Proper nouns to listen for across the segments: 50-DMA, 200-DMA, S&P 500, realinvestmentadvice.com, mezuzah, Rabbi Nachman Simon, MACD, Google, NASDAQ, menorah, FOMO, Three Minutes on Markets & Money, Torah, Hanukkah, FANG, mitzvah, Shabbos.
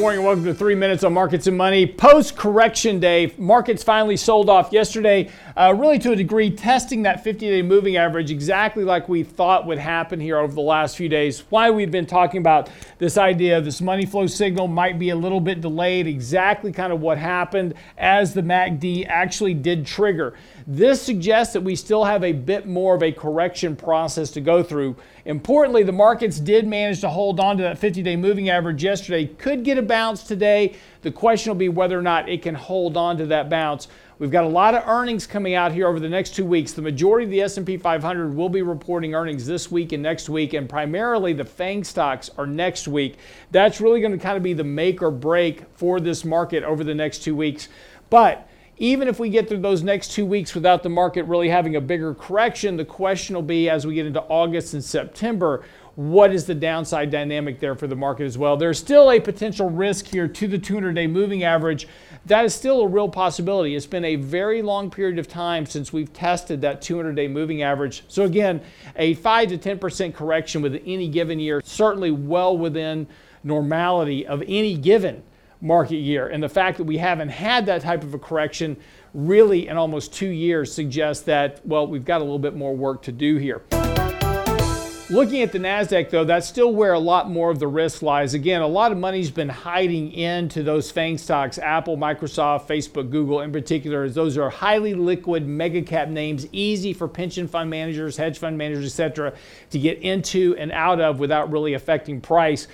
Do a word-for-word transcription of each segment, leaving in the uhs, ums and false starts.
morning and welcome to three minutes on markets and money. Post correction day, markets finally sold off yesterday, uh, really to a degree testing that fifty-day moving average exactly like we thought would happen here over the last few days. Why we've been talking about this idea of this money flow signal might be a little bit delayed, exactly kind of what happened as the M A C D actually did trigger. This suggests that we still have a bit more of a correction process to go through. Importantly, the markets did manage to hold on to that fifty-day moving average yesterday. Could get a bounce today. The question will be whether or not it can hold on to that bounce. We've got a lot of earnings coming out here over the next two weeks. The majority of the S and P five hundred will be reporting earnings this week and next week, and primarily the FANG stocks are next week. That's really going to kind of be the make or break for this market over the next two weeks. But even if we get through those next two weeks without the market really having a bigger correction, the question will be as we get into August and September, what is the downside dynamic there for the market as well? There's still a potential risk here to the two hundred-day moving average. That is still a real possibility. It's been a very long period of time since we've tested that two hundred-day moving average. So again, a five to ten percent correction with any given year, certainly well within normality of any given market year. And the fact that we haven't had that type of a correction really in almost two years suggests that, well, we've got a little bit more work to do here. Looking at the NASDAQ, though, that's still where a lot more of the risk lies. Again, a lot of money's been hiding into those FANG stocks, Apple, Microsoft, Facebook, Google in particular, as those are highly liquid mega cap names, easy for pension fund managers, hedge fund managers, et cetera, to get into and out of without really affecting price.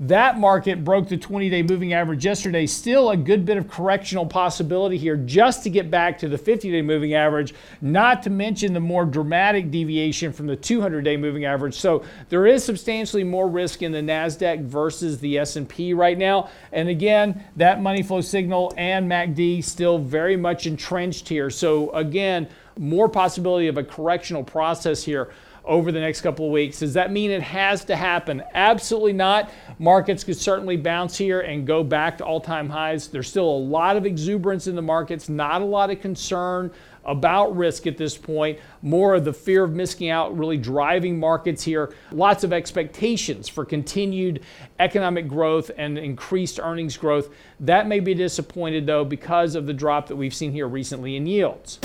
That market broke the twenty-day moving average yesterday. Still a good bit of correctional possibility here just to get back to the fifty-day moving average, not to mention the more dramatic deviation from the two hundred-day moving average. So there is substantially more risk in the NASDAQ versus the S and P right now. And again, that money flow signal and M A C D still very much entrenched here. So again, more possibility of a correctional process here over the next couple of weeks. Does that mean it has to happen? Absolutely not. Markets could certainly bounce here and go back to all-time highs. There's still a lot of exuberance in the markets, not a lot of concern about risk at this point, more of the fear of missing out really driving markets here. Lots of expectations for continued economic growth and increased earnings growth. That may be disappointed though because of the drop that we've seen here recently in yields.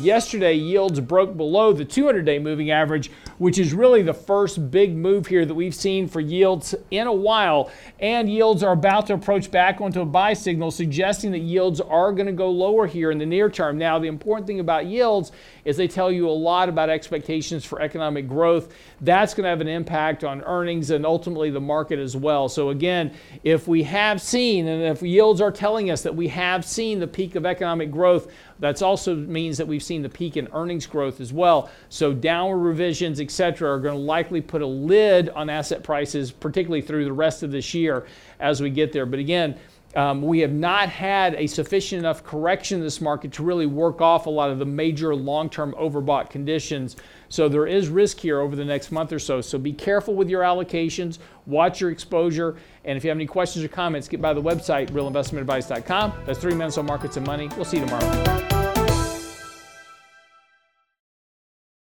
Yesterday, yields broke below the two hundred-day moving average, which is really the first big move here that we've seen for yields in a while. And yields are about to approach back onto a buy signal, suggesting that yields are going to go lower here in the near term. Now, the important thing about yields is they tell you a lot about expectations for economic growth. That's going to have an impact on earnings and ultimately the market as well. So again, if we have seen, and if yields are telling us that we have seen the peak of economic growth, that also means that we've seen the peak in earnings growth as well. So downward revisions, et cetera, are going to likely put a lid on asset prices, particularly through the rest of this year as we get there. But again, um, we have not had a sufficient enough correction in this market to really work off a lot of the major long-term overbought conditions. So there is risk here over the next month or so. So be careful with your allocations, watch your exposure. And if you have any questions or comments, get by the website, real investment advice dot com. That's three minutes on markets and money. We'll see you tomorrow.